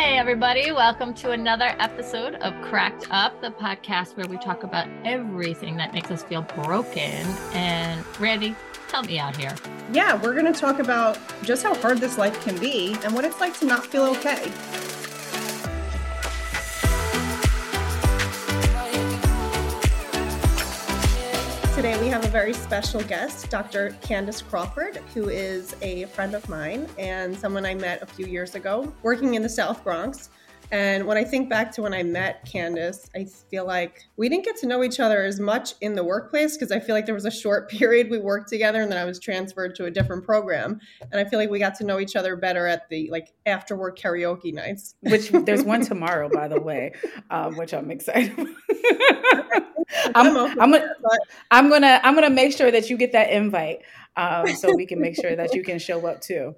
Hey everybody, welcome to another episode of Cracked Up, the podcast where we talk about everything that makes us feel broken. And Randi, help me out here. Yeah, we're going to talk about just how hard this life can be and what it's like to not feel okay. Today we have a very special guest, Dr. Candace Crawford, who is a friend of mine and someone I met a few years ago working in the South Bronx. And when I think back to when I met Candace, I feel like we didn't get to know each other as much in the workplace because I feel like there was a short period we worked together and then I was transferred to a different program. And I feel like we got to know each other better at the after work karaoke nights. Which there's one tomorrow, by the way, which I'm excited about. I'm gonna make sure that you get that invite, so we can make sure that you can show up too.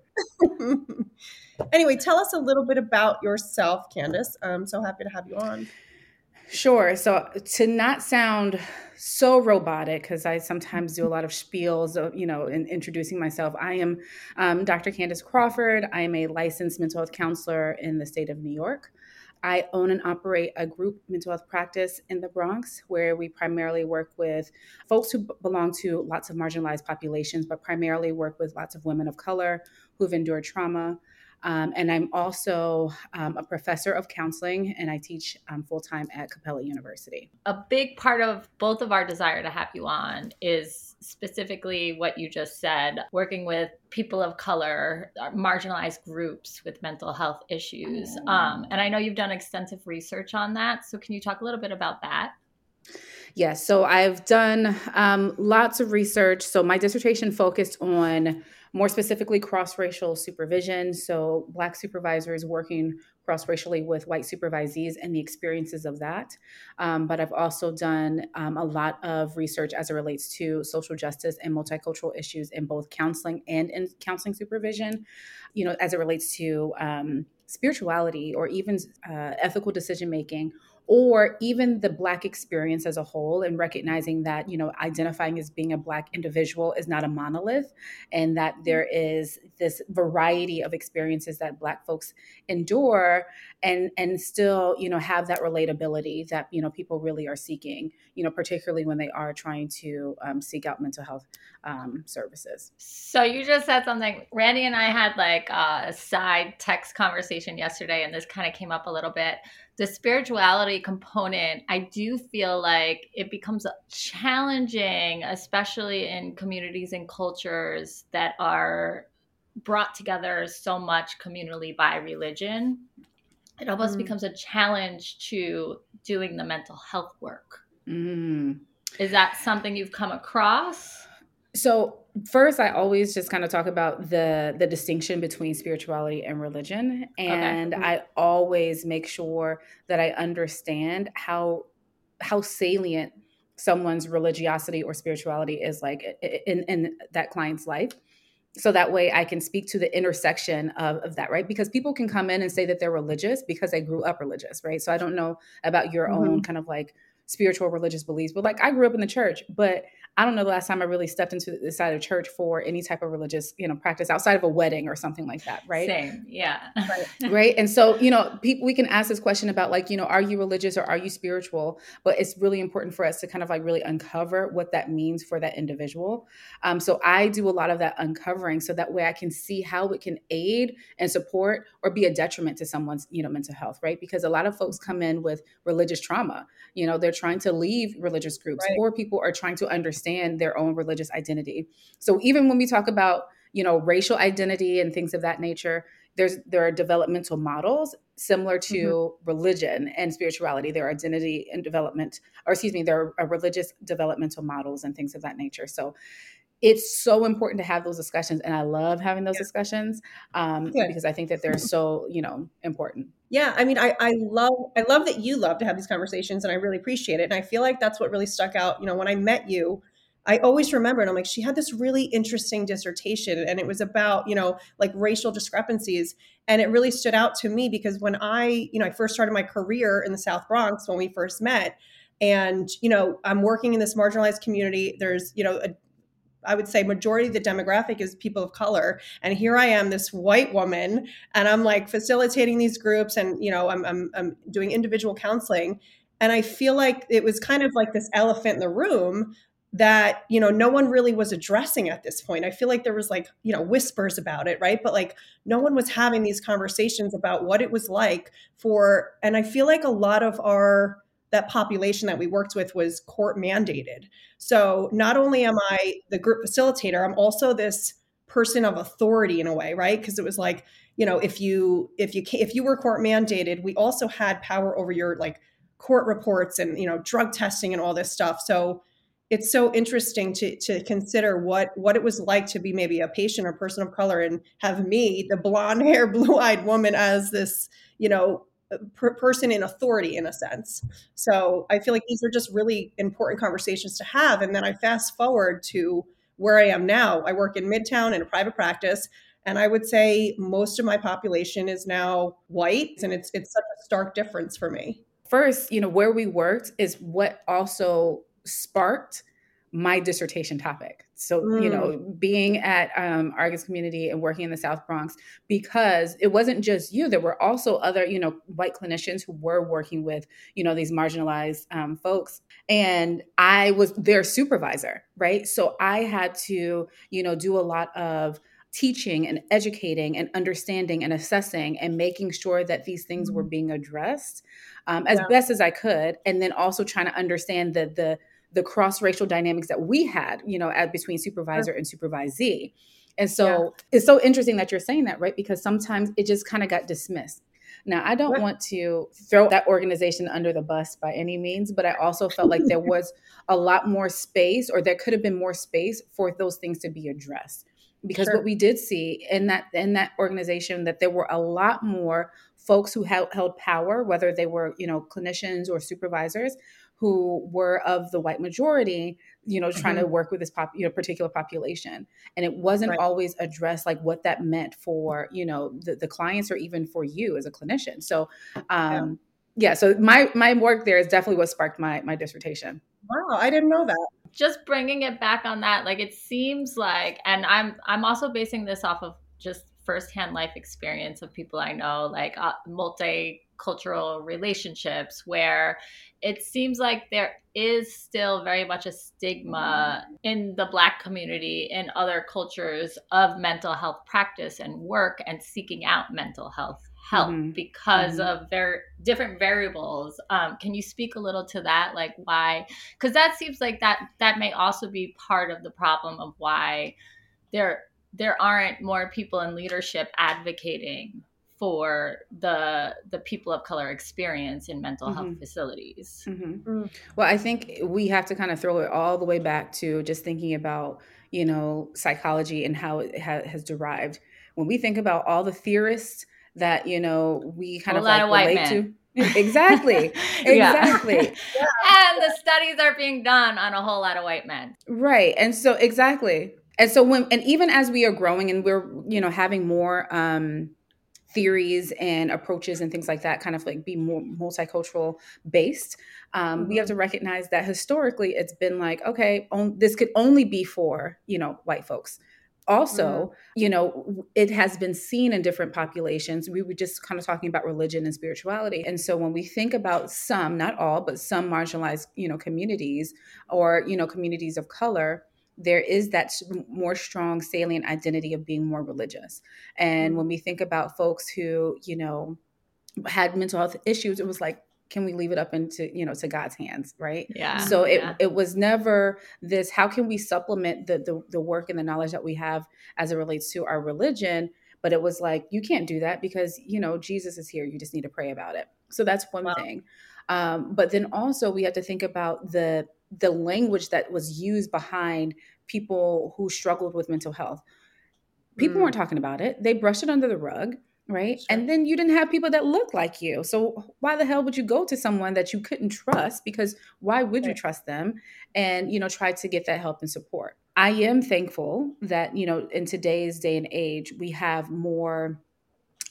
Anyway, tell us a little bit about yourself, Candace. I'm so happy to have you on. Sure. So to not sound so robotic, because I sometimes do a lot of spiels, in introducing myself, I am Dr. Candace Crawford. I am a licensed mental health counselor in the state of New York. I own and operate a group mental health practice in the Bronx where we primarily work with folks who belong to lots of marginalized populations, but primarily work with lots of women of color who've endured trauma. And I'm also a professor of counseling, and I teach full-time at Capella University. A big part of both of our desire to have you on is specifically what you just said, working with people of color, marginalized groups with mental health issues. And I know you've done extensive research on that. So can you talk a little bit about that? Yes. Yeah, so I've done lots of research. So my dissertation focused on more specifically cross-racial supervision. So Black supervisors working cross-racially with white supervisees and the experiences of that. But I've also done a lot of research as it relates to social justice and multicultural issues in both counseling and in counseling supervision, as it relates to spirituality or even ethical decision-making, or even the Black experience as a whole, and recognizing that, identifying as being a Black individual is not a monolith, and that there is this variety of experiences that Black folks endure and still, have that relatability that, people really are seeking, particularly when they are trying to seek out mental health services. So you just said something. Randi and I had a side text conversation yesterday, and this kind of came up a little bit. The spirituality component, I do feel like it becomes challenging, especially in communities and cultures that are brought together so much communally by religion. It almost becomes a challenge to doing the mental health work. Is that something you've come across? So first, I always just kind of talk about the distinction between spirituality and religion. And okay. I always make sure that I understand how salient someone's religiosity or spirituality is in that client's life. So that way I can speak to the intersection of that, right? Because people can come in and say that they're religious because they grew up religious, right? So I don't know about your own kind of spiritual religious beliefs, but I grew up in the church, but I don't know the last time I really stepped into the side of church for any type of religious, practice outside of a wedding or something like that, right? Same, yeah. Right? And so, people, we can ask this question about are you religious or are you spiritual? But it's really important for us to kind of really uncover what that means for that individual. So I do a lot of that uncovering so that way I can see how it can aid and support or be a detriment to someone's, mental health, right? Because a lot of folks come in with religious trauma. They're trying to leave religious groups, right, or people are trying to understand their own religious identity. So even when we talk about, racial identity and things of that nature, there are developmental models similar to religion and spirituality. There are religious developmental models and things of that nature. So it's so important to have those discussions. And I love having those discussions because I think that they're so, important. Yeah. I mean, I love that you love to have these conversations and I really appreciate it. And I feel like that's what really stuck out. When I met you, I always remember, and I'm she had this really interesting dissertation and it was about, racial discrepancies. And it really stood out to me because when I first started my career in the South Bronx when we first met and, I'm working in this marginalized community, there's, a I would say majority of the demographic is people of color. And here I am, this white woman, and I'm like facilitating these groups and, you know, I'm doing individual counseling. And I feel like it was kind of like this elephant in the room that, you know, no one really was addressing at this point. I feel like there was like, you know, whispers about it, right? But like no one was having these conversations about what it was like for, and I feel like a lot of our, that population that we worked with was court mandated. So not only am I the group facilitator, I'm also this person of authority in a way, right? Because it was like, you know, if you were court mandated, we also had power over your like court reports and, you know, drug testing and all this stuff. So it's so interesting to consider what it was like to be maybe a patient or person of color and have me, the blonde hair, blue eyed woman, as this, you know, person in authority in a sense. So I feel like these are just really important conversations to have. And then I fast forward to where I am now. I work in Midtown in a private practice. And I would say most of my population is now white. And it's such a stark difference for me. First, you know, where we worked is what also sparked my dissertation topic. So, you know, being at Argus Community and working in the South Bronx, because it wasn't just you, there were also other, you know, white clinicians who were working with, you know, these marginalized folks. And I was their supervisor, right? So I had to, you know, do a lot of teaching and educating and understanding and assessing and making sure that these things were being addressed as best as I could. And then also trying to understand the cross-racial dynamics that we had, you know, between supervisor and supervisee. And so it's so interesting that you're saying that, right? Because sometimes it just kind of got dismissed. Now, I don't want to throw that organization under the bus by any means, but I also felt like there was a lot more space, or there could have been more space for those things to be addressed. Because what we did see in that organization, that there were a lot more folks who held power, whether they were, you know, clinicians or supervisors, who were of the white majority, you know, trying to work with this particular population. And it wasn't always addressed, like what that meant for, you know, the clients or even for you as a clinician. So, so my work there is definitely what sparked my dissertation. Wow, I didn't know that. Just bringing it back on that, like it seems like, and I'm also basing this off of just firsthand life experience of people I know, like multicultural relationships, where it seems like there is still very much a stigma in the Black community and other cultures of mental health practice and work and seeking out mental health help because of very different variables. Can you speak a little to that? Like why? Because that seems like that may also be part of the problem of why there aren't more people in leadership advocating for the people of color experience in mental health facilities. Well, I think we have to kind of throw it all the way back to just thinking about, you know, psychology and how it has derived. When we think about all the theorists that, you know, we kind of like relate to. Exactly. And the studies are being done on a whole lot of white men. Right. And so, exactly. And so even as we are growing and we're, you know, having more theories and approaches and things like that kind of like be more multicultural based, we have to recognize that historically it's been like, okay, this could only be for, you know, white folks. Also, you know, it has been seen in different populations. We were just kind of talking about religion and spirituality. And so when we think about some, not all, but some marginalized, you know, communities or, you know, communities of color, there is that more strong salient identity of being more religious. And when we think about folks who, you know, had mental health issues, it was like, can we leave it up into, you know, to God's hands, right? Yeah. So it was never this, how can we supplement the work and the knowledge that we have as it relates to our religion? But it was like, you can't do that because, you know, Jesus is here. You just need to pray about it. So that's one thing. But then also we have to think about the language that was used behind people who struggled with mental health. People weren't talking about it. They brushed it under the rug. Right. Sure. And then you didn't have people that looked like you. So why the hell would you go to someone that you couldn't trust? Because why would you trust them and, you know, try to get that help and support? I am thankful that, you know, in today's day and age, we have more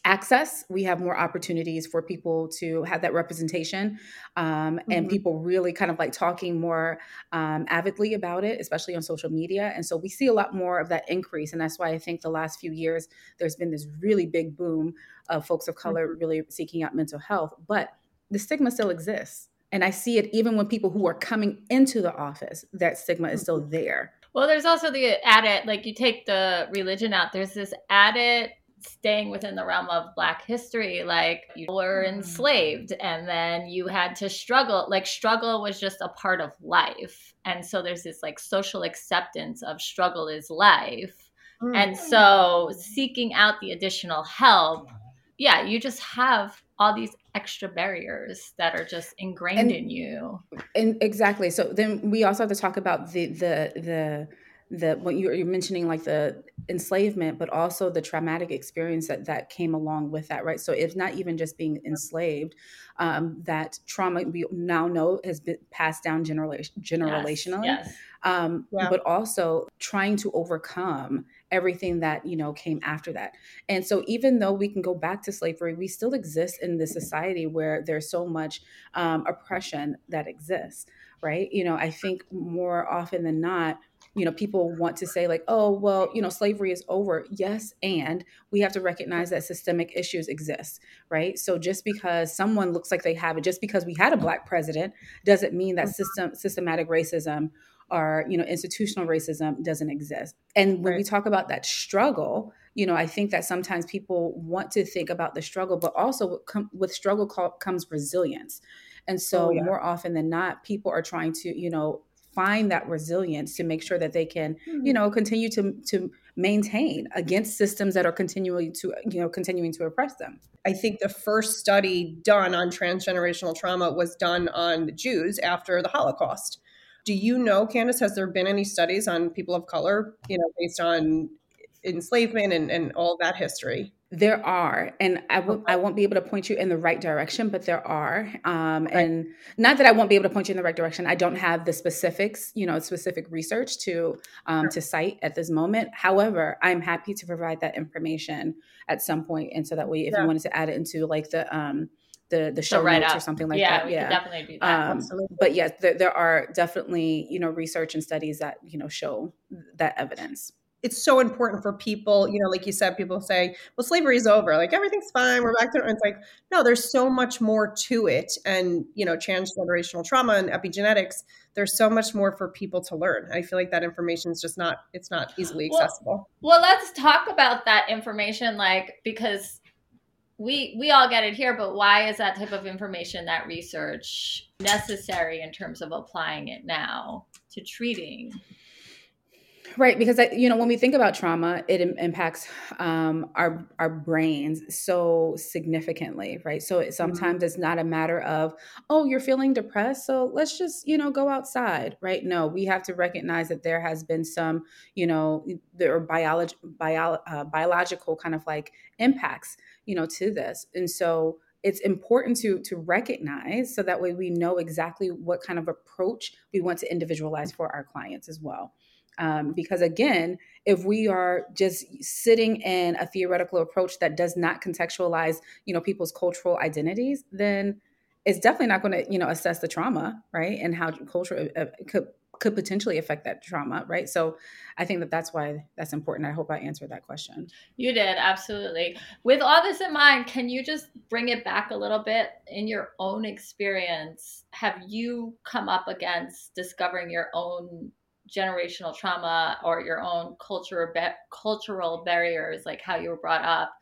access. We have more opportunities for people to have that representation, and people really kind of like talking more avidly about it, especially on social media. And so we see a lot more of that increase. And that's why I think the last few years, there's been this really big boom of folks of color really seeking out mental health. But the stigma still exists. And I see it even when people who are coming into the office, that stigma is still there. Well, there's also the added, like you take the religion out, there's this added staying within the realm of Black history, like you were enslaved and then you had to struggle, like struggle was just a part of life. And so there's this like social acceptance of struggle is life. And so seeking out the additional help, yeah, you just have all these extra barriers that are just ingrained in you. And exactly. So then we also have to talk about the what you're mentioning, like the enslavement, but also the traumatic experience that came along with that, right? So it's not even just being enslaved. That trauma we now know has been passed down generationally, yes. But also trying to overcome everything that, you know, came after that. And so even though we can go back to slavery, we still exist in this society where there's so much oppression that exists, right? You know, I think more often than not, you know, people want to say like, oh, well, you know, slavery is over. Yes. And we have to recognize that systemic issues exist, right? So just because someone looks like they have it, just because we had a Black president, doesn't mean that systematic racism or, you know, institutional racism doesn't exist. And when we talk about that struggle, you know, I think that sometimes people want to think about the struggle, but also with struggle comes resilience. And so more often than not, people are trying to, you know, find that resilience to make sure that they can, you know, continue to maintain against systems that are continuing to oppress them. I think the first study done on transgenerational trauma was done on the Jews after the Holocaust. Do you know, Candace, has there been any studies on people of color, you know, based on enslavement and all that history? There are, and I won't be able to point you in the right direction, but there are. And not that I won't be able to point you in the right direction. I don't have the specifics, you know, specific research to cite at this moment. However, I'm happy to provide that information at some point. And so that way, if you wanted to add it into like the show notes or something like that. Yeah, we could definitely do that. Absolutely. But yes, there are definitely, you know, research and studies that, you know, show that evidence. It's so important for people, you know, like you said, people say, well, slavery is over. Like everything's fine. We're back to it. And it's like, no, there's so much more to it. And, you know, transgenerational trauma and epigenetics, there's so much more for people to learn. I feel like that information is just not, it's not easily accessible. Well, let's talk about that information, like, because we all get it here, but why is that type of information, that research necessary in terms of applying it now to treating? Right. Because, you know, when we think about trauma, it impacts our brains so significantly. Right. So sometimes it's not a matter of, oh, you're feeling depressed, so let's just, you know, go outside. Right. No, we have to recognize that there has been some, you know, there are biological kind of like impacts, you know, to this. And so it's important to recognize so that way we know exactly what kind of approach we want to individualize for our clients as well. Because again, if we are just sitting in a theoretical approach that does not contextualize, you know, people's cultural identities, then it's definitely not going to, you know, assess the trauma, right? And how culture could potentially affect that trauma, right? So I think that's why that's important. I hope I answered that question. You did, absolutely. With all this in mind, can you just bring it back a little bit? In your own experience, have you come up against discovering your own generational trauma or your own cultural barriers, like how you were brought up,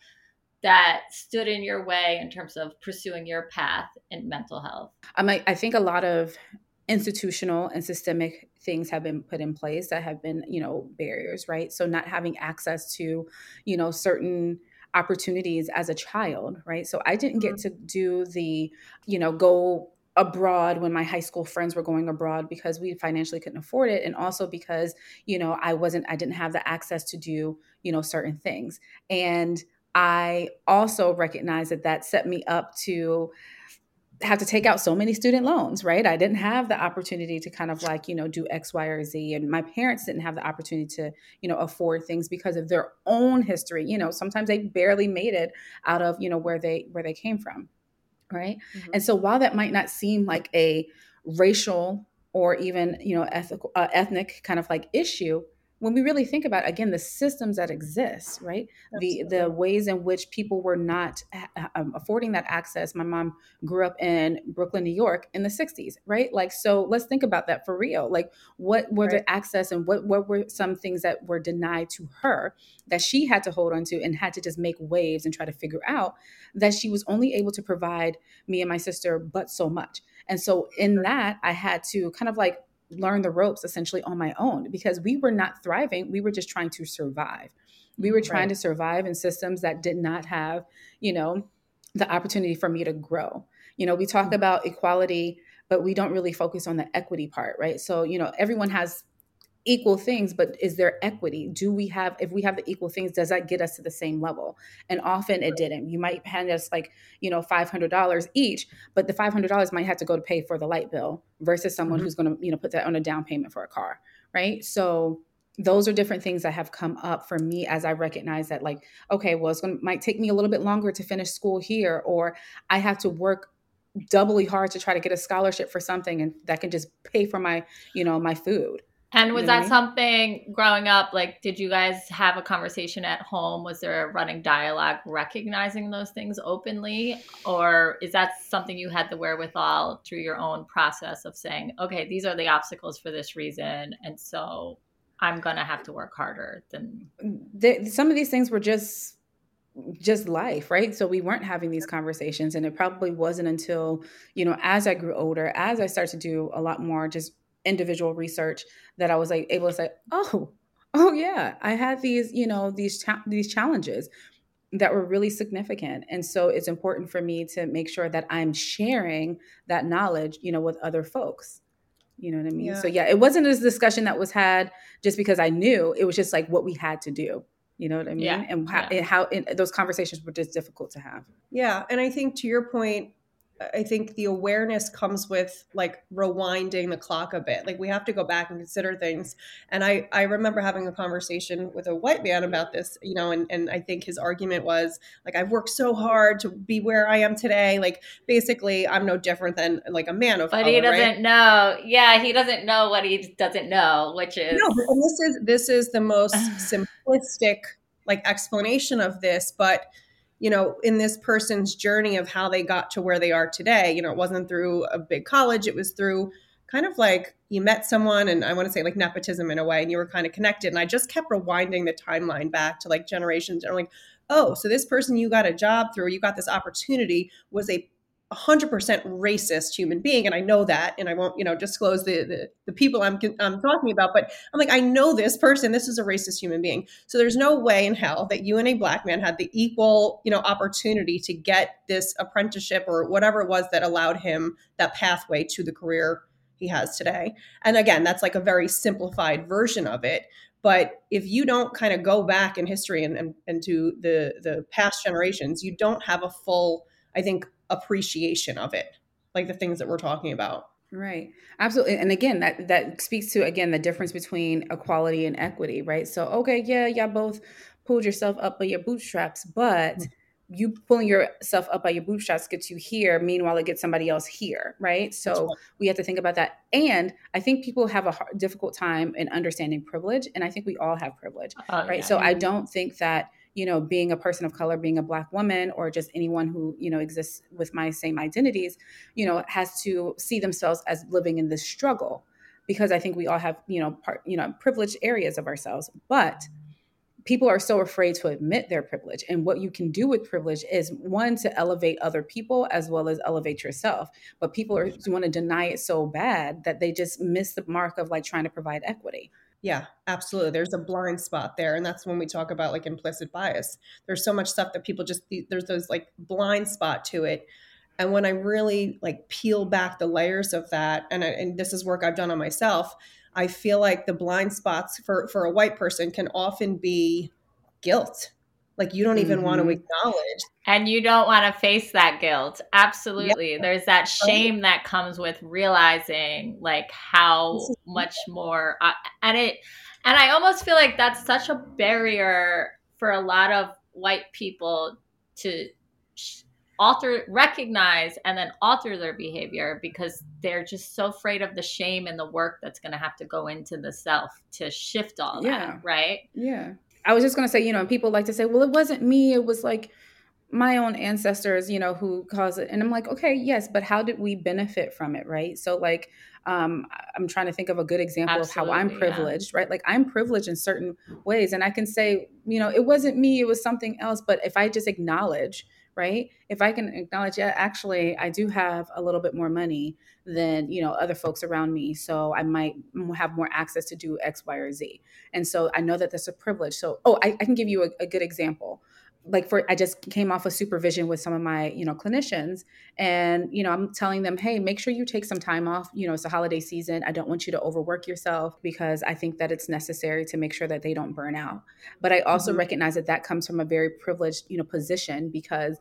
that stood in your way in terms of pursuing your path in mental health? I think a lot of institutional and systemic things have been put in place that have been, you know, barriers, right? So not having access to, you know, certain opportunities as a child, right? So I didn't get to do the, you know, go abroad when my high school friends were going abroad because we financially couldn't afford it. And also because, you know, I didn't have the access to do, you know, certain things. And I also recognize that set me up to have to take out so many student loans, right? I didn't have the opportunity to kind of like, you know, do X, Y, or Z. And my parents didn't have the opportunity to, you know, afford things because of their own history. You know, sometimes they barely made it out of, you know, where they came from. Right. Mm-hmm. And so while that might not seem like a racial or even, you know, ethnic kind of like issue, when we really think about, again, the systems that exist, right? The ways in which people were not affording that access. My mom grew up in Brooklyn, New York in the 60s, right? Like, so let's think about that for real. Like, what were the access and what were some things that were denied to her that she had to hold on to and had to just make waves and try to figure out that she was only able to provide me and my sister, but so much. And so in that, I had to kind of like learn the ropes essentially on my own because we were not thriving. We were just trying to survive. We were trying to survive in systems that did not have, you know, the opportunity for me to grow. You know, we talk about equality, but we don't really focus on the equity part, right? So, you know, everyone has equal things, but is there equity? If we have the equal things, does that get us to the same level? And often it didn't. You might hand us like, you know, $500 each, but the $500 might have to go to pay for the light bill versus someone who's going to, you know, put that on a down payment for a car. Right. So those are different things that have come up for me as I recognize that like, okay, well, might take me a little bit longer to finish school here, or I have to work doubly hard to try to get a scholarship for something and that can just pay for my, you know, my food. And was that something growing up, like, did you guys have a conversation at home? Was there a running dialogue recognizing those things openly? Or is that something you had the wherewithal through your own process of saying, okay, these are the obstacles for this reason, and so I'm going to have to work harder than... Some of these things were just life, right? So we weren't having these conversations, and it probably wasn't until, you know, as I grew older, as I started to do a lot more just individual research that I was like able to say, oh yeah, I had these, you know, these challenges that were really significant. And so it's important for me to make sure that I'm sharing that knowledge, you know, with other folks, you know what I mean? Yeah. So yeah, it wasn't a discussion that was had just because I knew. It was just like what we had to do, you know what I mean? Yeah. And how those conversations were just difficult to have. Yeah. And I think to your point, I think the awareness comes with like rewinding the clock a bit. Like we have to go back and consider things. And I remember having a conversation with a white man about this, you know, and I think his argument was like, I've worked so hard to be where I am today. Like basically I'm no different than like a man of color. But he doesn't know. Yeah. He doesn't know what he doesn't know, which is. No, and this is the most simplistic like explanation of this, but you know, in this person's journey of how they got to where they are today, you know, it wasn't through a big college. It was through kind of like you met someone, and I want to say like nepotism in a way, and you were kind of connected. And I just kept rewinding the timeline back to like generations. And I'm like, oh, so this person you got a job through, you got this opportunity, was a 100% racist human being. And I know that, and I won't, you know, disclose the people I'm talking about, but I'm like, I know this person, this is a racist human being. So there's no way in hell that you and a black man had the equal, you know, opportunity to get this apprenticeship or whatever it was that allowed him that pathway to the career he has today. And again, that's like a very simplified version of it. But if you don't kind of go back in history and to the past generations, you don't have a full, I think, appreciation of it, like the things that we're talking about. Right. Absolutely. And again, that speaks to, again, the difference between equality and equity, right? So, okay, yeah, y'all both pulled yourself up by your bootstraps, but you pulling yourself up by your bootstraps gets you here. Meanwhile, it gets somebody else here, right? So we have to think about that. And I think people have a difficult time in understanding privilege. And I think we all have privilege, right? Yeah. So I don't think that, you know, being a person of color, being a black woman, or just anyone who, you know, exists with my same identities, you know, has to see themselves as living in this struggle, because I think we all have, you know, privileged areas of ourselves, but people are so afraid to admit their privilege. And what you can do with privilege is one, to elevate other people as well as elevate yourself. But people want to deny it so bad that they just miss the mark of like trying to provide equity. Yeah, absolutely. There's a blind spot there. And that's when we talk about like implicit bias. There's so much stuff that people just, there's those like blind spot to it. And when I really like peel back the layers of that, and this is work I've done on myself, I feel like the blind spots for a white person can often be guilt. Like you don't even want to acknowledge. And you don't want to face that guilt. Absolutely. Yeah. There's that shame that comes with realizing like how much more and I almost feel like that's such a barrier for a lot of white people to recognize and then alter their behavior, because they're just so afraid of the shame and the work that's going to have to go into the self to shift all that. Right. Yeah. I was just going to say, you know, and people like to say, well, it wasn't me. It was like my own ancestors, you know, who caused it. And I'm like, okay, yes, but how did we benefit from it? Right. So like, I'm trying to think of a good example of how I'm privileged, right? Like I'm privileged in certain ways. And I can say, you know, it wasn't me, it was something else. But if I just acknowledge, right? If I can acknowledge, yeah, actually, I do have a little bit more money than, you know, other folks around me. So I might have more access to do X, Y, or Z. And so I know that that's a privilege. So, I can give you a good example. Like I just came off of supervision with some of my, you know, clinicians, and, you know, I'm telling them, hey, make sure you take some time off. You know, it's a holiday season. I don't want you to overwork yourself, because I think that it's necessary to make sure that they don't burn out. But I also recognize that that comes from a very privileged, you know, position, because,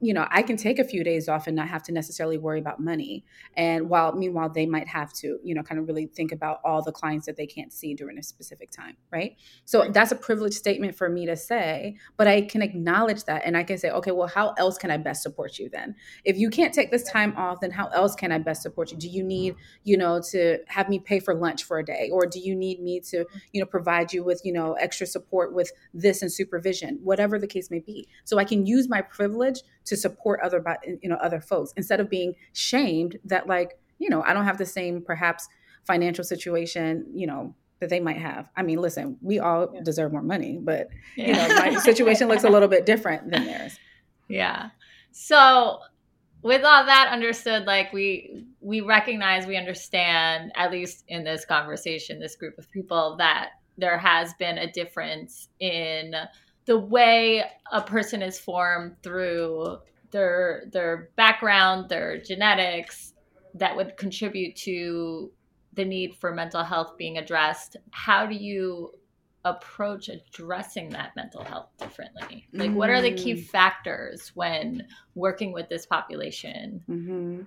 you know, I can take a few days off and not have to necessarily worry about money. And meanwhile, they might have to, you know, kind of really think about all the clients that they can't see during a specific time. Right. So that's a privileged statement for me to say, but I can acknowledge that. And I can say, okay, well, how else can I best support you then? If you can't take this time off, then how else can I best support you? Do you need, you know, to have me pay for lunch for a day? Or do you need me to, you know, provide you with, you know, extra support with this and supervision, whatever the case may be. So I can use my privilege to support other folks, instead of being shamed that, like, you know, I don't have the same perhaps financial situation, you know, that they might have. I mean, listen, we all deserve more money, but you know, my situation looks a little bit different than theirs. Yeah. So with all that understood, like we recognize, we understand, at least in this conversation, this group of people, that there has been a difference in the way a person is formed through their background, their genetics, that would contribute to the need for mental health being addressed. How do you approach addressing that mental health differently? Like, what are the key factors when working with this population? Mm-hmm.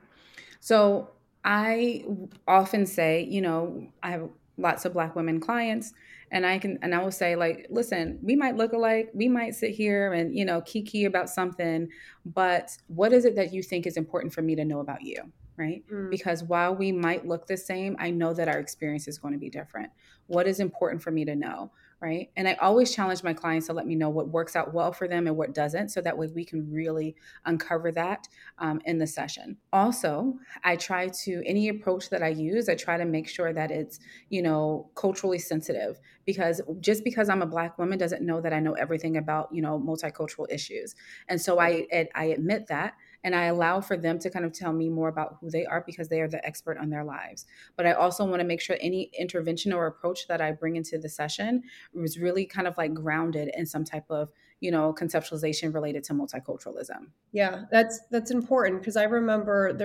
So I often say, you know, I have lots of Black women clients, and I will say, like, listen, we might look alike, we might sit here and, you know, kiki about something, but what is it that you think is important for me to know about you? Right? Because while we might look the same, I know that our experience is going to be different. What is important for me to know? Right? And I always challenge my clients to let me know what works out well for them and what doesn't, so that way we can really uncover that in the session. Also, any approach that I use, I try to make sure that it's, you know, culturally sensitive, because just because I'm a Black woman doesn't know that I know everything about, you know, multicultural issues. And so I admit that. And I allow for them to kind of tell me more about who they are, because they are the expert on their lives. But I also want to make sure any intervention or approach that I bring into the session is really kind of like grounded in some type of, you know, conceptualization related to multiculturalism. Yeah, that's important, because I remember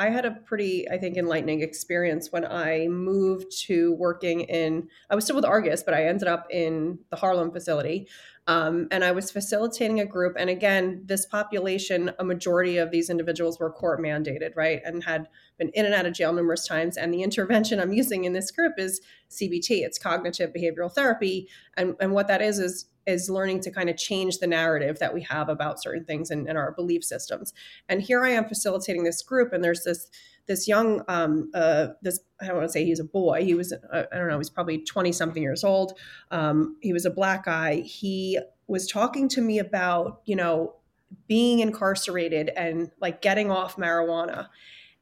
I had a pretty, I think, enlightening experience when I moved to working I was still with Argus, but I ended up in the Harlem facility. And I was facilitating a group. And again, this population, a majority of these individuals were court mandated, right? And had been in and out of jail numerous times. And the intervention I'm using in this group is CBT. It's cognitive behavioral therapy. And what that is learning to kind of change the narrative that we have about certain things and our belief systems. And here I am facilitating this group, and there's this young, I don't want to say he's a boy. He was, I don't know, he's probably 20 something years old. He was a Black guy. He was talking to me about, you know, being incarcerated and like getting off marijuana.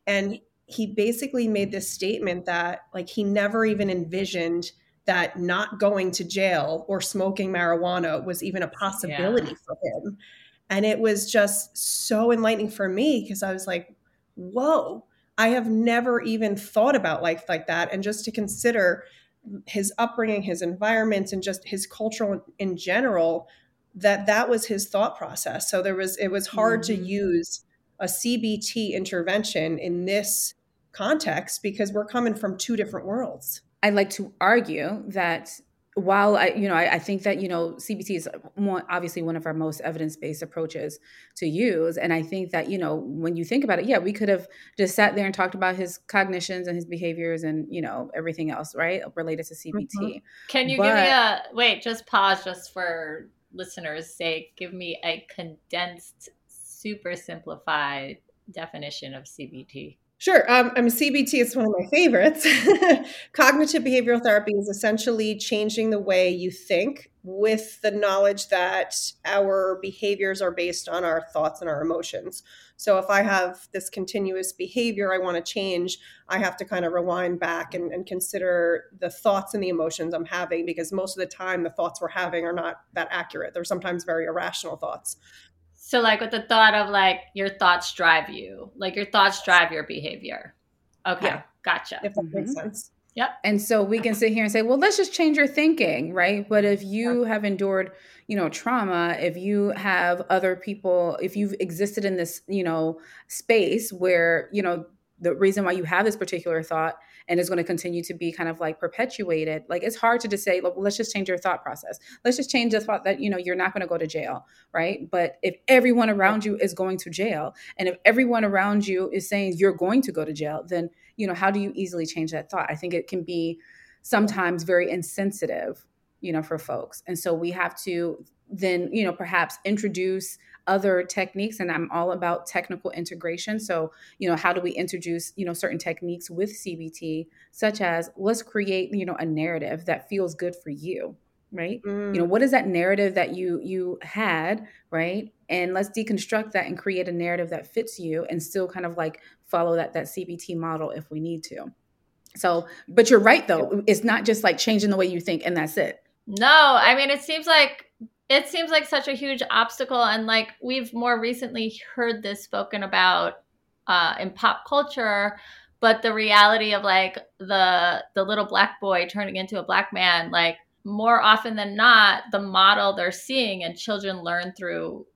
And he basically made this statement that, like, he never even envisioned that not going to jail or smoking marijuana was even a possibility for him. And it was just so enlightening for me, because I was like, whoa, I have never even thought about life like that. And just to consider his upbringing, his environment, and just his culture in general, that was his thought process. So it was hard to use a CBT intervention in this context, because we're coming from two different worlds. I'd like to argue that while I think that, CBT is more, obviously one of our most evidence-based approaches to use. And I think that, when you think about it, yeah, we could have just sat there and talked about his cognitions and his behaviors and, everything else, right, related to CBT. Mm-hmm. Can you give me just for listeners' sake, give me a condensed, super simplified definition of CBT. Sure. CBT is one of my favorites. Cognitive behavioral therapy is essentially changing the way you think with the knowledge that our behaviors are based on our thoughts and our emotions. So if I have this continuous behavior I want to change, I have to kind of rewind back and consider the thoughts and the emotions I'm having, because most of the time the thoughts we're having are not that accurate. They're sometimes very irrational thoughts. So like with the thought of like your thoughts drive you, like your thoughts drive your behavior. Okay. Yeah. Gotcha. If that makes sense. Yep. And so we can sit here and say, well, let's just change your thinking. Right. But if you have endured, trauma, if you have other people, if you've existed in this, space where, the reason why you have this particular thought and it's going to continue to be kind of like perpetuated, like it's hard to just say, look, let's just change your thought process. Let's just change the thought that, you're not going to go to jail, right? But if everyone around you is going to jail, and if everyone around you is saying you're going to go to jail, then, how do you easily change that thought? I think it can be sometimes very insensitive, for folks. And so we have to then, perhaps introduce other techniques, and I'm all about technical integration. So, how do we introduce, certain techniques with CBT, such as let's create, a narrative that feels good for you, right? Mm. What is that narrative that you had, right? And let's deconstruct that and create a narrative that fits you and still kind of like follow that CBT model if we need to. So, but you're right though. It's not just like changing the way you think and that's it. No, I mean, it seems like such a huge obstacle. And like we've more recently heard this spoken about in pop culture, but the reality of like the little black boy turning into a black man, like more often than not, the model they're seeing, and children learn through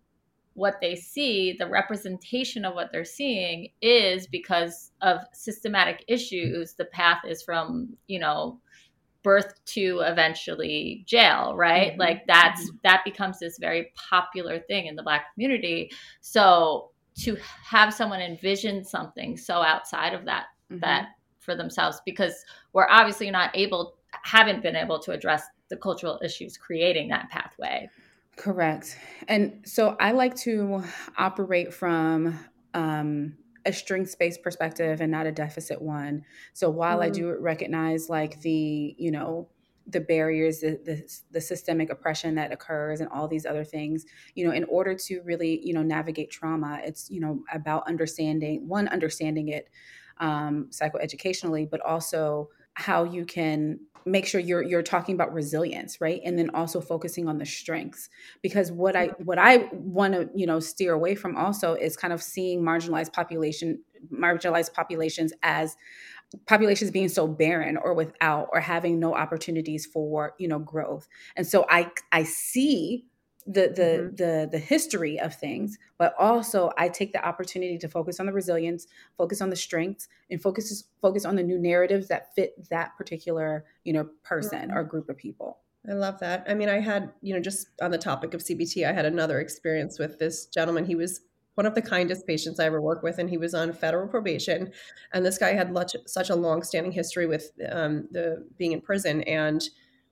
what they see, the representation of what they're seeing is because of systematic issues. The path is from, birth to eventually jail, right? Mm-hmm. Like that becomes this very popular thing in the Black community. So to have someone envision something so outside of that, that for themselves, because we're obviously haven't been able to address the cultural issues creating that pathway. Correct. And so I like to operate from, a strengths-based perspective and not a deficit one. So while I do recognize like the, the barriers, the systemic oppression that occurs and all these other things, in order to really, navigate trauma, it's, about understanding it psychoeducationally, but also how you can make sure you're talking about resilience, right? And then also focusing on the strengths, because what I want to, steer away from also is kind of seeing marginalized populations as populations being so barren or without, or having no opportunities for, growth. And so I see the history of things, but also I take the opportunity to focus on the resilience, focus on the strengths, and focus on the new narratives that fit that particular, person or group of people. I love that. I mean, I had, just on the topic of CBT, I had another experience with this gentleman. He was one of the kindest patients I ever worked with, and he was on federal probation. And this guy had such a long-standing history with being in prison. And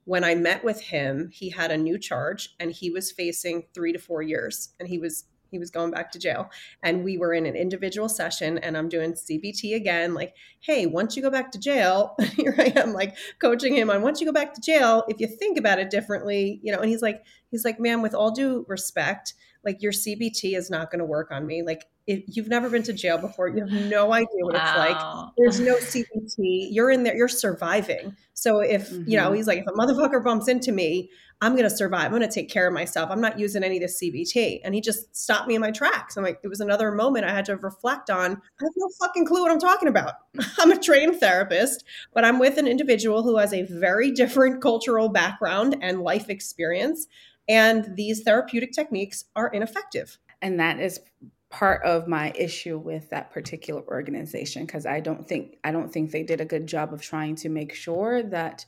when I met with him, he had a new charge and he was facing 3 to 4 years, and he was going back to jail. And we were in an individual session, and I'm doing CBT again. Like, hey, once you go back to jail, here I am like coaching him on, once you go back to jail, if you think about it differently, and he's like, ma'am, with all due respect, like your CBT is not going to work on me. Like, if you've never been to jail before, you have no idea what it's like. There's no CBT. You're in there. You're surviving. So if, he's like, if a motherfucker bumps into me, I'm going to survive. I'm going to take care of myself. I'm not using any of this CBT. And he just stopped me in my tracks. I'm like, it was another moment I had to reflect on. I have no fucking clue what I'm talking about. I'm a trained therapist, but I'm with an individual who has a very different cultural background and life experience. And these therapeutic techniques are ineffective. And that is part of my issue with that particular organization, because I don't think they did a good job of trying to make sure that,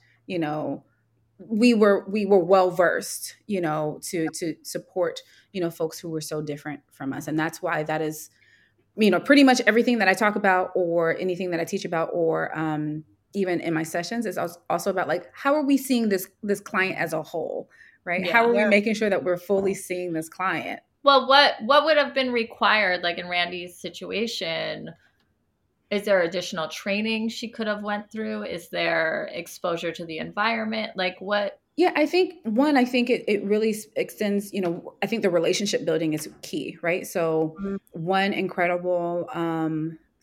we were well versed, you know, to support, you know, folks who were so different from us. And that's why that is, you know, pretty much everything that I talk about or anything that I teach about or even in my sessions is also about, like, how are we seeing this client as a whole, right? Yeah, how are we making sure that we're fully seeing this client? Well, what would have been required, like in Randi's situation? Is there additional training she could have went through? Is there exposure to the environment? Like what? Yeah, I think it really extends, you know, I think the relationship building is key, right? So one incredible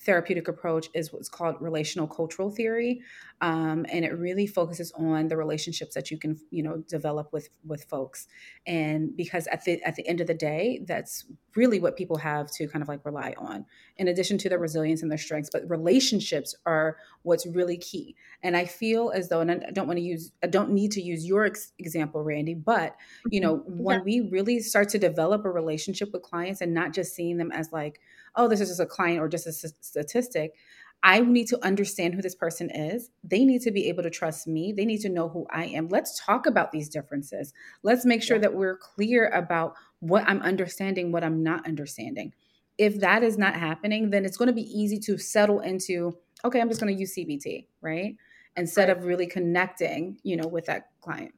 therapeutic approach is what's called relational cultural theory. And it really focuses on the relationships that you can, you know, develop with folks. And because at the end of the day, that's really what people have to kind of like rely on, in addition to their resilience and their strengths, but relationships are what's really key. And I feel as though, and I don't need to use your example, Randi, but you know, when we really start to develop a relationship with clients and not just seeing them as like, oh, this is just a client or just a statistic, I need to understand who this person is. They need to be able to trust me. They need to know who I am. Let's talk about these differences. Let's make sure that we're clear about what I'm understanding, what I'm not understanding. If that is not happening, then it's going to be easy to settle into, okay, I'm just going to use CBT, right? Instead of really connecting, you know, with that client.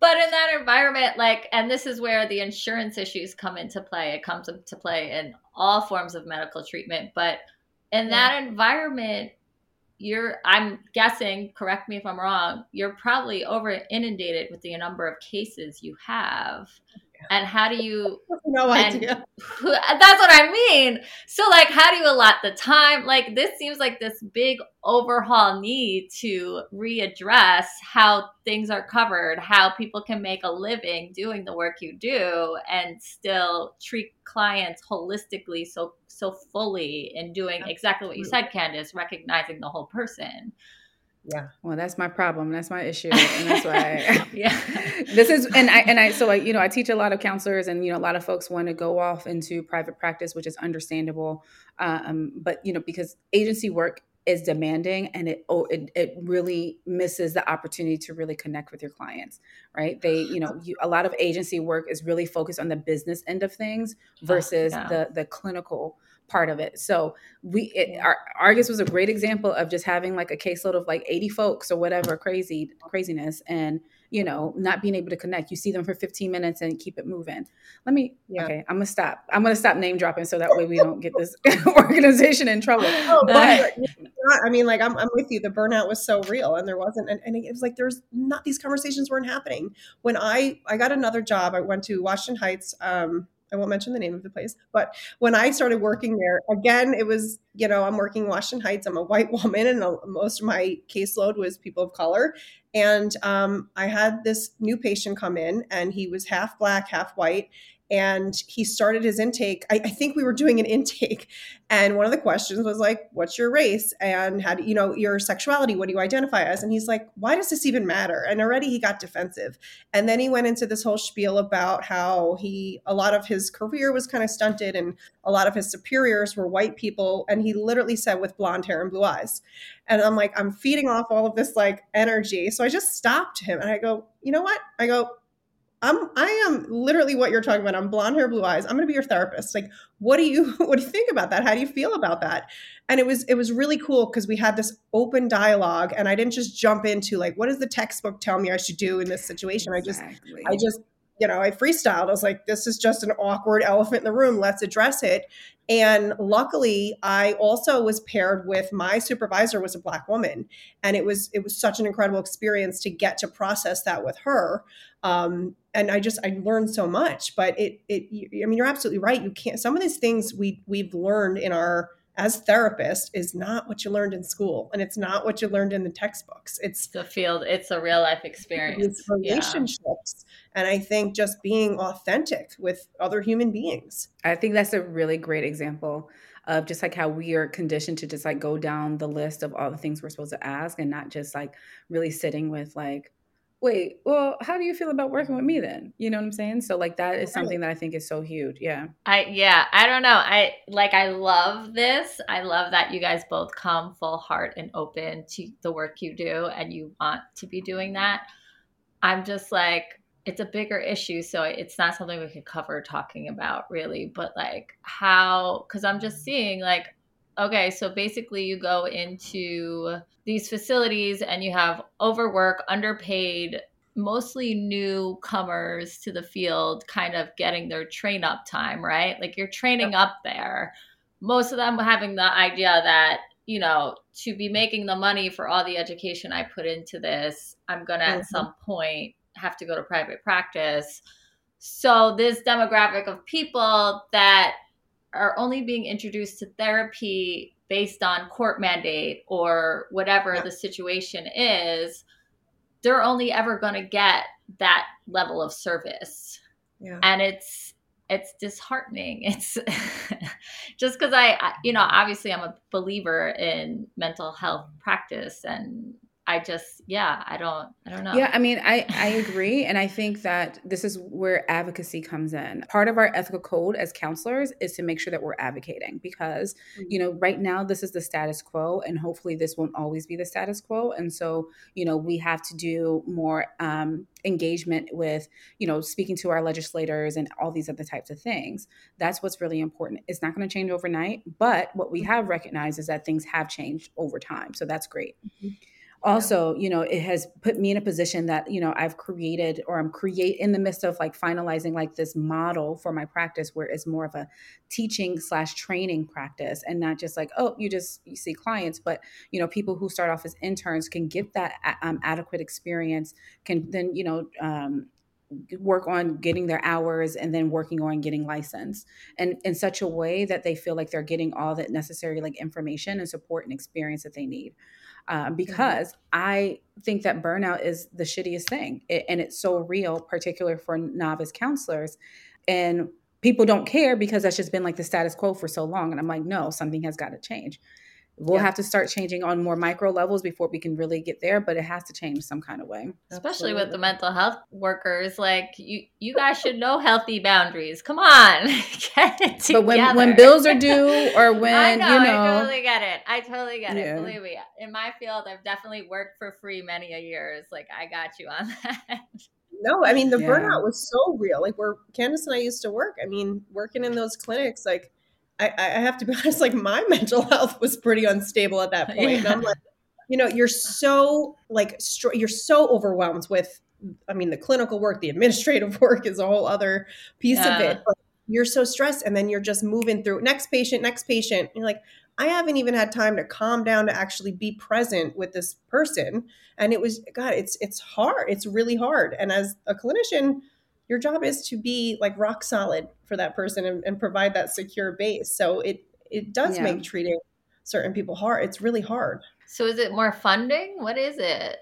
But in that environment, like, and this is where the insurance issues come into play. It comes into play in all forms of medical treatment, but in that environment, I'm guessing, correct me if I'm wrong, you're probably over inundated with the number of cases you have. And how do you, no idea. That's what I mean. So like, how do you allot the time? Like, this seems like this big overhaul need to readdress how things are covered, how people can make a living doing the work you do and still treat clients holistically. So fully in doing exactly what you said, Candace, recognizing the whole person. Yeah. Well, that's my problem. That's my issue. And that's why I, you know, I teach a lot of counselors and, you know, a lot of folks want to go off into private practice, which is understandable. But, you know, because agency work is demanding and it really misses the opportunity to really connect with your clients, right? They, you know, a lot of agency work is really focused on the business end of things versus the clinical part of it. So Argus was a great example of just having like a caseload of like 80 folks or whatever craziness and, you know, not being able to connect. You see them for 15 minutes and keep it moving. Okay, I'm going to stop. I'm going to stop name dropping so that way we don't get this organization in trouble. Oh, but I mean, like, I'm with you. The burnout was so real and there wasn't. And it was like, these conversations weren't happening. When I got another job, I went to Washington Heights, I won't mention the name of the place, but when I started working there, again, it was, you know, I'm working in Washington Heights. I'm a white woman and most of my caseload was people of color. And I had this new patient come in and he was half black, half white. And he started his intake. I think we were doing an intake. And one of the questions was like, what's your race? And how do you know your sexuality? What do you identify as? And he's like, why does this even matter? And already he got defensive. And then he went into this whole spiel about how a lot of his career was kind of stunted and a lot of his superiors were white people. And he literally said with blonde hair and blue eyes. And I'm like, I'm feeding off all of this like energy. So I just stopped him and I go, you know what? I go, I am literally what you're talking about. I'm blonde hair, blue eyes. I'm going to be your therapist. Like, what do you think about that? How do you feel about that? And it was really cool because we had this open dialogue and I didn't just jump into like, what does the textbook tell me I should do in this situation? Exactly. I just, you know, I freestyled. I was like, this is just an awkward elephant in the room. Let's address it. And luckily I also was paired with my supervisor was a black woman. And it was such an incredible experience to get to process that with her. And I learned so much, but I mean, you're absolutely right. You can't, some of these things we've learned as therapists is not what you learned in school and it's not what you learned in the textbooks. It's the field. It's a real life experience. It's relationships. Yeah. And I think just being authentic with other human beings. I think that's a really great example of just like how we are conditioned to just like go down the list of all the things we're supposed to ask and not just like really sitting with like, wait, well, how do you feel about working with me then? You know what I'm saying? So like that is something that I think is so huge. Yeah. I don't know. I love this. I love that you guys both come full heart and open to the work you do and you want to be doing that. I'm just like, it's a bigger issue. So it's not something we could cover talking about really, but like how, cause I'm just seeing like, okay, so basically you go into these facilities and you have overwork, underpaid, mostly newcomers to the field kind of getting their train up time, right? Like you're training up there. Most of them having the idea that, you know, to be making the money for all the education I put into this, I'm going to at some point have to go to private practice. So this demographic of people that are only being introduced to therapy based on court mandate or whatever the situation is, they're only ever going to get that level of service. Yeah. And it's disheartening. It's just because I, you know, obviously I'm a believer in mental health practice and I just, I don't know. Yeah, I mean, I agree. And I think that this is where advocacy comes in. Part of our ethical code as counselors is to make sure that we're advocating because, you know, right now this is the status quo and hopefully this won't always be the status quo. And so, you know, we have to do more engagement with, you know, speaking to our legislators and all these other types of things. That's what's really important. It's not going to change overnight, but what we have recognized is that things have changed over time. So that's great. Mm-hmm. Also, you know, it has put me in a position that, you know, I've created or I'm in the midst of like finalizing like this model for my practice where it's more of a teaching/training practice and not just like, oh, you see clients, but, you know, people who start off as interns can get that adequate experience, can then, you know, work on getting their hours and then working on getting licensed and in such a way that they feel like they're getting all that necessary like information and support and experience that they need. Because I think that burnout is the shittiest thing. And it's so real, particularly for novice counselors. And people don't care because that's just been like the status quo for so long. And I'm like, no, something has got to change. We'll have to start changing on more micro levels before we can really get there, but it has to change some kind of way. Especially with the mental health workers, like you guys should know healthy boundaries. Come on, get it together. But when bills are due or when, I totally get it. Believe me, in my field, I've definitely worked for free many a years. Like I got you on that. No, I mean, the burnout was so real. Like Candace and I used to work. I mean, working in those clinics, like, I have to be honest, like my mental health was pretty unstable at that point. Yeah. And I'm like, you know, you're so like, you're so overwhelmed with, I mean, the clinical work, the administrative work is a whole other piece of it. But you're so stressed. And then you're just moving through next patient. You're like, I haven't even had time to calm down to actually be present with this person. And it was, God, it's hard. It's really hard. And as a clinician, your job is to be like rock solid for that person and provide that secure base. So it does make treating certain people hard. It's really hard. So is it more funding? What is it?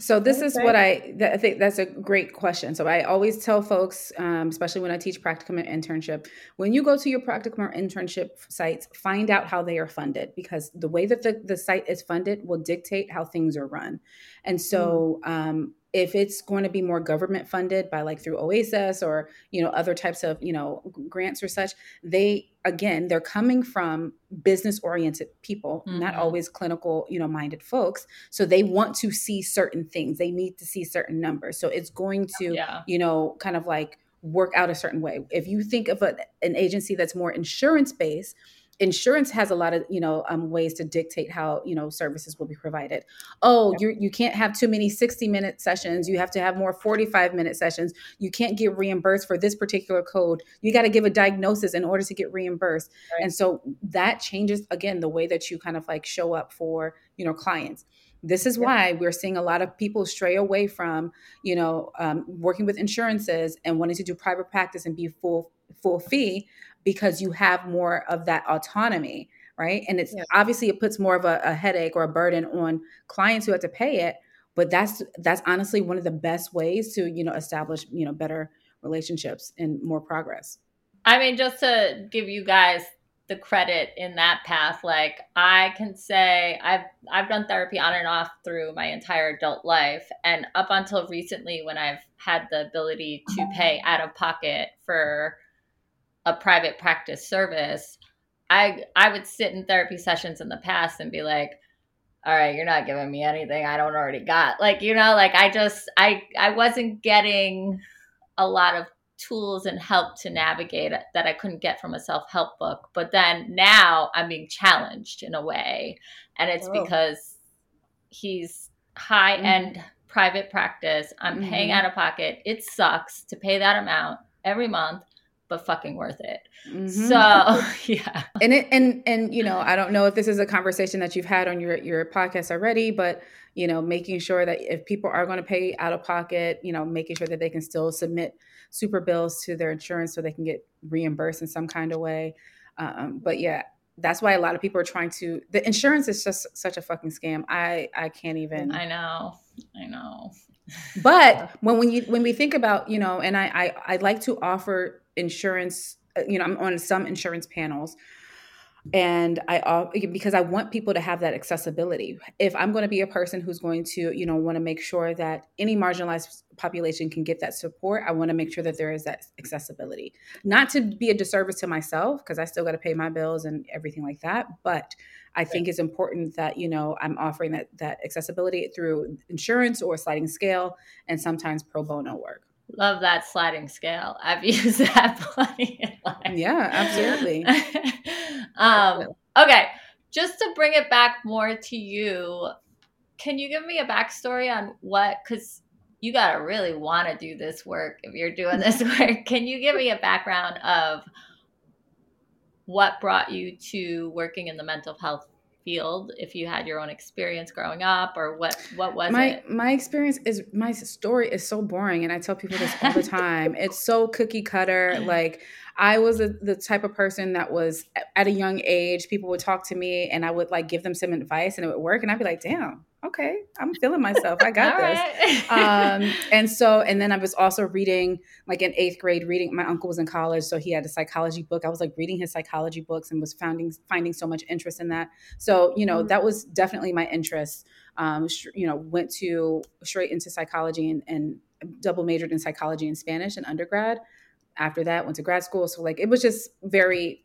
So this is what I think that's a great question. So I always tell folks, especially when I teach practicum and internship, when you go to your practicum or internship sites, find out how they are funded because the way that the site is funded will dictate how things are run. And so, if it's going to be more government funded by like through OASIS or, you know, other types of, you know, grants or such, they're coming from business oriented people, not always clinical, you know, minded folks. So they want to see certain things. They need to see certain numbers. So it's going to, you know, kind of like work out a certain way. If you think of an agency that's more insurance based, insurance has a lot of, you know, ways to dictate how, you know, services will be provided. Oh, you can't have too many 60-minute sessions. You have to have more 45-minute sessions. You can't get reimbursed for this particular code. You got to give a diagnosis in order to get reimbursed. Right. And so that changes, again, the way that you kind of like show up for, you know, clients. This is why we're seeing a lot of people stray away from, you know, working with insurances and wanting to do private practice and be full fee because you have more of that autonomy, right? And it's obviously it puts more of a headache or a burden on clients who have to pay it, but that's honestly one of the best ways to, you know, establish, you know, better relationships and more progress. I mean, just to give you guys the credit in that path, like I can say I've done therapy on and off through my entire adult life. And up until recently when I've had the ability to pay out of pocket for a private practice service, I would sit in therapy sessions in the past and be like, all right, you're not giving me anything I don't already got. Like, you know, like I wasn't getting a lot of tools and help to navigate that I couldn't get from a self-help book. But then now I'm being challenged in a way. And it's because he's high-end private practice. I'm paying out of pocket. It sucks to pay that amount every month, but fucking worth it. So, yeah. And you know, I don't know if this is a conversation that you've had on your podcast already, but, you know, making sure that if people are going to pay out of pocket, you know, making sure that they can still submit super bills to their insurance so they can get reimbursed in some kind of way. But yeah, that's why a lot of people are trying to, the insurance is just such a fucking scam. I can't even. I know. But when we think about, you know, and I like to offer insurance, you know, I'm on some insurance panels, and because I want people to have that accessibility. If I'm going to be a person who's going to, you know, want to make sure that any marginalized population can get that support, I want to make sure that there is that accessibility, not to be a disservice to myself, because I still got to pay my bills and everything like that. But I think it's important that, you know, I'm offering that accessibility through insurance or sliding scale and sometimes pro bono work. Love that sliding scale. I've used that plenty in life. Yeah, absolutely. Okay, just to bring it back more to you, can you give me a backstory on what, because you got to really want to do this work if you're doing this work. Can you give me a background of what brought you to working in the mental health field, if you had your own experience growing up, or what was it? My story is so boring, and I tell people this all the time. It's so cookie cutter. Like, I was the type of person that was at a young age, people would talk to me and I would like give them some advice and it would work, and I'd be like, damn, okay, I'm feeling myself. I got this. Right. And then I was also reading, like in 8th grade, my uncle was in college, so he had a psychology book. I was like reading his psychology books and was finding so much interest in that. So, you know, that was definitely my interest. You know, went to straight into psychology and double majored in psychology and Spanish in undergrad. After that, went to grad school. So like, it was just very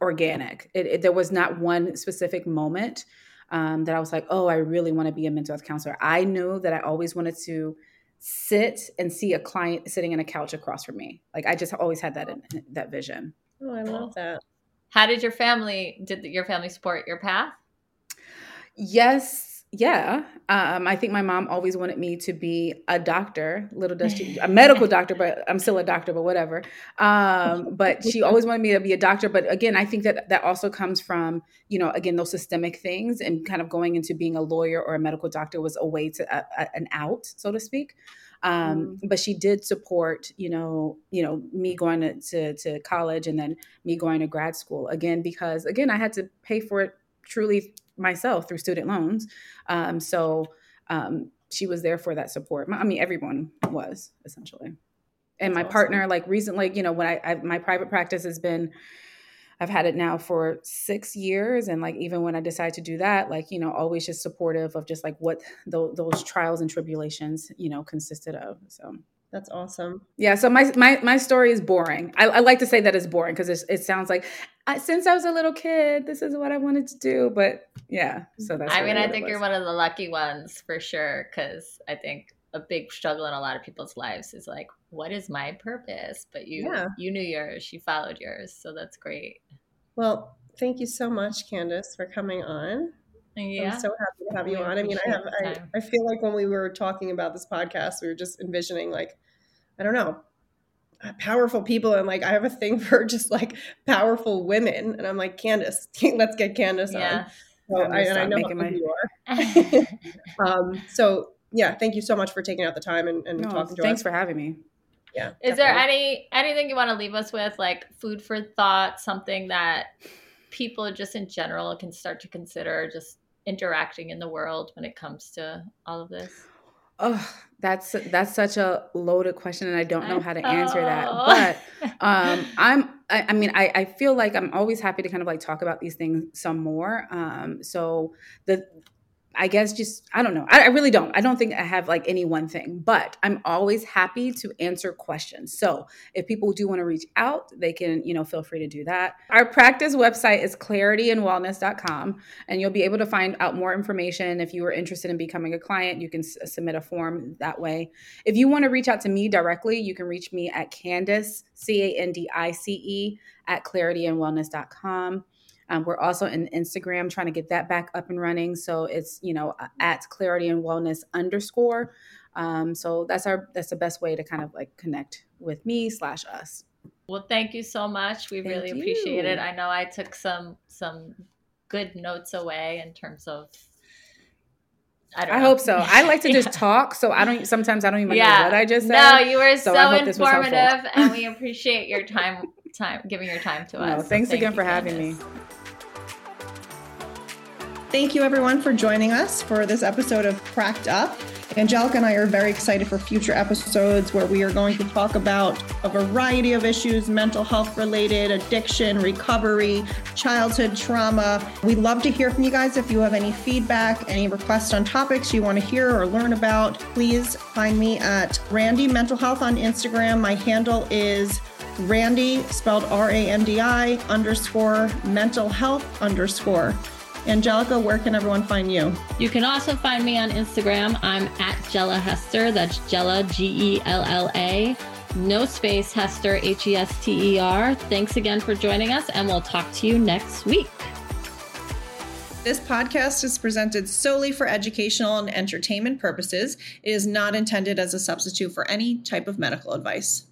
organic. There was not one specific moment that I was like, oh, I really want to be a mental health counselor. I knew that I always wanted to sit and see a client sitting on a couch across from me. Like, I just always had that vision. Oh, I love that. How did your family, support your path? Yes. Yeah. I think my mom always wanted me to be a doctor, a medical doctor, but I'm still a doctor, but whatever. But she always wanted me to be a doctor. But again, I think that also comes from, you know, again, those systemic things, and kind of going into being a lawyer or a medical doctor was a way to an out, so to speak. But she did support, you know, me going to college and then me going to grad school again, because again, I had to pay for it truly myself through student loans. So she was there for that support. I mean, everyone was essentially. And that's my awesome. Partner, like recently, you know, when my private practice has been, I've had it now for 6 years. And like, even when I decided to do that, like, you know, always just supportive of just like what those trials and tribulations, you know, consisted of. So that's awesome. Yeah. So my story is boring. I like to say that it's boring because it sounds like since I was a little kid, this is what I wanted to do. But yeah, so that's. I mean, I think you're one of the lucky ones for sure, because I think a big struggle in a lot of people's lives is like, what is my purpose? But you knew yours, you followed yours, so that's great. Well, thank you so much, Candace, for coming on. Yeah. I'm so happy to have you on. I mean, I feel like when we were talking about this podcast, we were just envisioning, like, I don't know, powerful people. And like, I have a thing for just like powerful women. And I'm like, Candace, let's get Candace on. So I know how you are. So yeah, thank you so much for taking out the time and talking to us. Thanks for having me. Yeah. Is there anything you want to leave us with, like food for thought, something that people just in general can start to consider just interacting in the world when it comes to all of this? Oh, that's such a loaded question, and I don't know how to answer that. But I feel like I'm always happy to kind of like talk about these things some more. So I guess just, I don't know. I really don't. I don't think I have like any one thing, but I'm always happy to answer questions. So if people do want to reach out, they can, you know, feel free to do that. Our practice website is clarityandwellness.com, and you'll be able to find out more information. If you are interested in becoming a client, you can submit a form that way. If you want to reach out to me directly, you can reach me at Candace, Candice, at clarityandwellness.com. We're also in Instagram trying to get that back up and running. So it's, you know, at clarity and wellness_. So that's the best way to kind of like connect with me / us. Well, thank you so much. We really appreciate it. I know I took some good notes away in terms of, I hope so. I like to just talk. So sometimes I don't even know what I just said. No, you were so informative, and we appreciate your time, giving your time to us. Thanks again for having me. Thank you, everyone, for joining us for this episode of Cracked Up. Angelica and I are very excited for future episodes where we are going to talk about a variety of issues, mental health related, addiction, recovery, childhood trauma. We'd love to hear from you guys. If you have any feedback, any requests on topics you want to hear or learn about, please find me at Randi Mental Health on Instagram. My handle is Randi, spelled RANDI_mental_health_. Angelica, where can everyone find you? You can also find me on Instagram. I'm at Jella Hester. That's Jella, G-E-L-L-A. No space, Hester, H-E-S-T-E-R. Thanks again for joining us, and we'll talk to you next week. This podcast is presented solely for educational and entertainment purposes. It is not intended as a substitute for any type of medical advice.